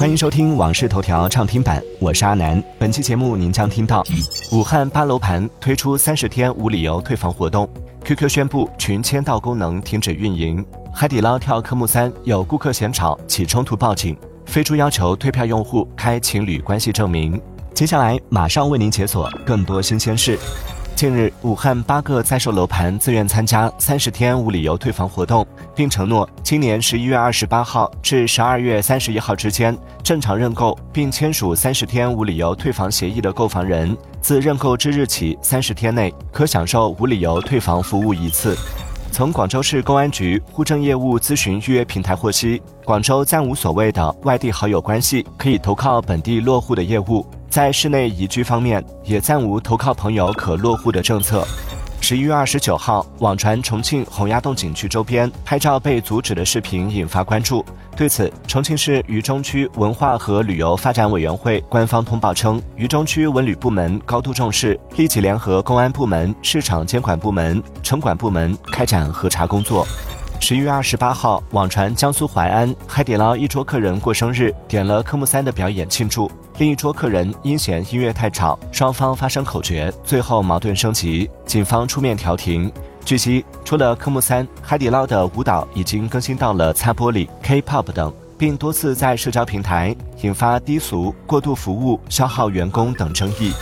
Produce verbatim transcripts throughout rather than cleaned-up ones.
欢迎收听《往事头条》畅听版，我是阿南。本期节目您将听到：武汉八楼盘推出三十天无理由退房活动 ；Q Q 宣布群签到功能停止运营；海底捞跳科目三有顾客嫌吵起冲突报警；飞猪要求退票用户开情侣关系证明。接下来马上为您解锁更多新鲜事。近日，武汉八个在售楼盘自愿参加三十天无理由退房活动，并承诺今年十一月二十八号至十二月三十一号之间正常认购并签署三十天无理由退房协议的购房人，自认购之日起三十天内可享受无理由退房服务一次。从广州市公安局户政业务咨询预约平台获悉，广州暂无所谓的外地好友关系可以投靠本地落户的业务。在室内宜居方面，也暂无投靠朋友可落户的政策。十一月二十九号，网传重庆洪崖洞景区周边拍照被阻止的视频引发关注。对此，重庆市渝中区文化和旅游发展委员会官方通报称，渝中区文旅部门高度重视，立即联合公安部门、市场监管部门、城管部门开展核查工作。十一月二十八号，网传江苏淮安海底捞一桌客人过生日，点了科目三的表演庆祝。另一桌客人因嫌音乐太吵，双方发生口角，最后矛盾升级，警方出面调停。据悉，除了科目三，海底捞的舞蹈已经更新到了擦玻璃、K-pop 等，并多次在社交平台引发低俗、过度服务、消耗员工等争议。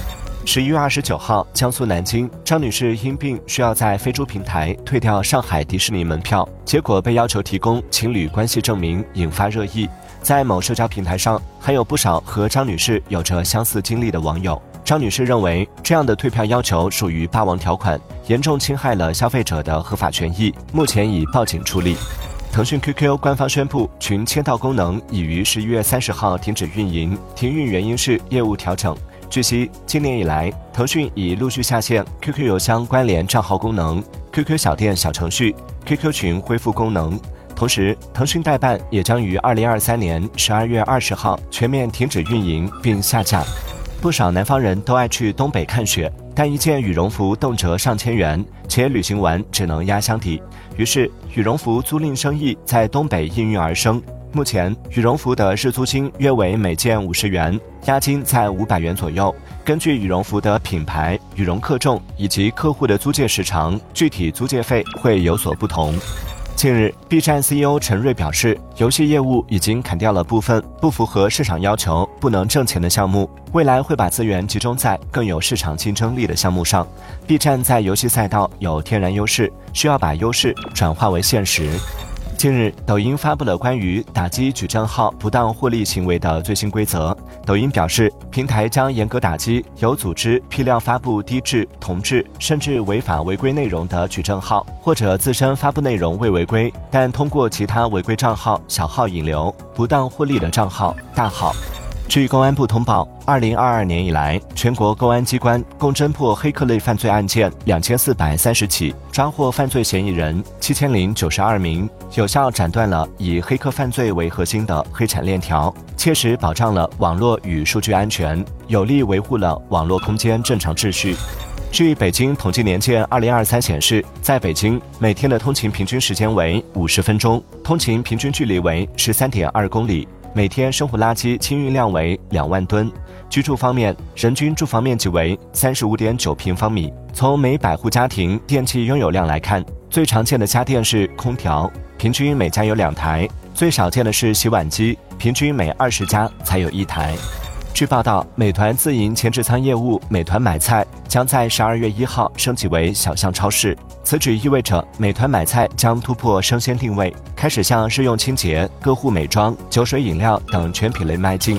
十一月二十九号，江苏南京张女士因病需要在飞猪平台退掉上海迪士尼门票，结果被要求提供情侣关系证明，引发热议。在某社交平台上，还有不少和张女士有着相似经历的网友。张女士认为，这样的退票要求属于霸王条款，严重侵害了消费者的合法权益，目前已报警处理。腾讯 Q Q 官方宣布，群签到功能已于十一月三十号停止运营，停运原因是业务调整。据悉，今年以来，腾讯已陆续下线 Q Q 邮箱关联账号功能、Q Q 小店小程序、Q Q 群恢复功能。同时，腾讯代办也将于二零二三年十二月二十号全面停止运营并下架。不少南方人都爱去东北看雪，但一件羽绒服动辄上千元，且旅行完只能压箱底。于是，羽绒服租赁生意在东北应运而生。目前，羽绒服的日租金约为每件五十元，押金在五百元左右。根据羽绒服的品牌、羽绒克重以及客户的租借时长，具体租借费会有所不同。近日 ，B 站 C E O 陈瑞表示，游戏业务已经砍掉了部分不符合市场要求、不能挣钱的项目，未来会把资源集中在更有市场竞争力的项目上。B 站在游戏赛道有天然优势，需要把优势转化为现实。近日，抖音发布了关于打击矩阵号不当获利行为的最新规则。抖音表示，平台将严格打击有组织批量发布低质、同质甚至违法违规内容的矩阵号，或者自身发布内容未违规，但通过其他违规账号、小号引流不当获利的账号、大号。据公安部通报，二零二二年以来，全国公安机关共侦破黑客类犯罪案件两千四百三十起，抓获犯罪嫌疑人七千零九十二名，有效斩断了以黑客犯罪为核心的黑产链条，切实保障了网络与数据安全，有力维护了网络空间正常秩序。据北京统计年鉴二零二三显示，在北京每天的通勤平均时间为五十分钟，通勤平均距离为十三点二公里。每天生活垃圾清运量为两万吨。居住方面，人均住房面积为三十五点九平方米。从每百户家庭电器拥有量来看，最常见的家电是空调，平均每家有两台；最少见的是洗碗机，平均每二十家才有一台。据报道，美团自营前置仓业务美团买菜将在十二月一号升级为小巷超市。此举意味着美团买菜将突破生鲜定位，开始向日用清洁、个护美妆、酒水饮料等全品类迈进。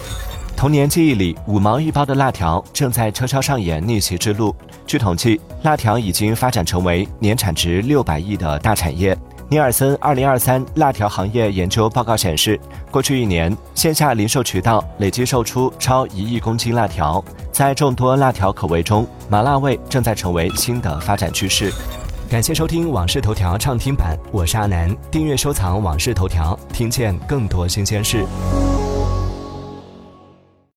童年记忆里五毛一包的辣条正在悄悄上演逆袭之路。据统计，辣条已经发展成为年产值六百亿的大产业。尼尔森二零二三辣条行业研究报告显示，过去一年，线下零售渠道累计售出超一亿公斤辣条。在众多辣条口味中，麻辣味正在成为新的发展趋势。感谢收听《往事头条》畅听版，我是阿南。订阅收藏《往事头条》，听见更多新鲜事。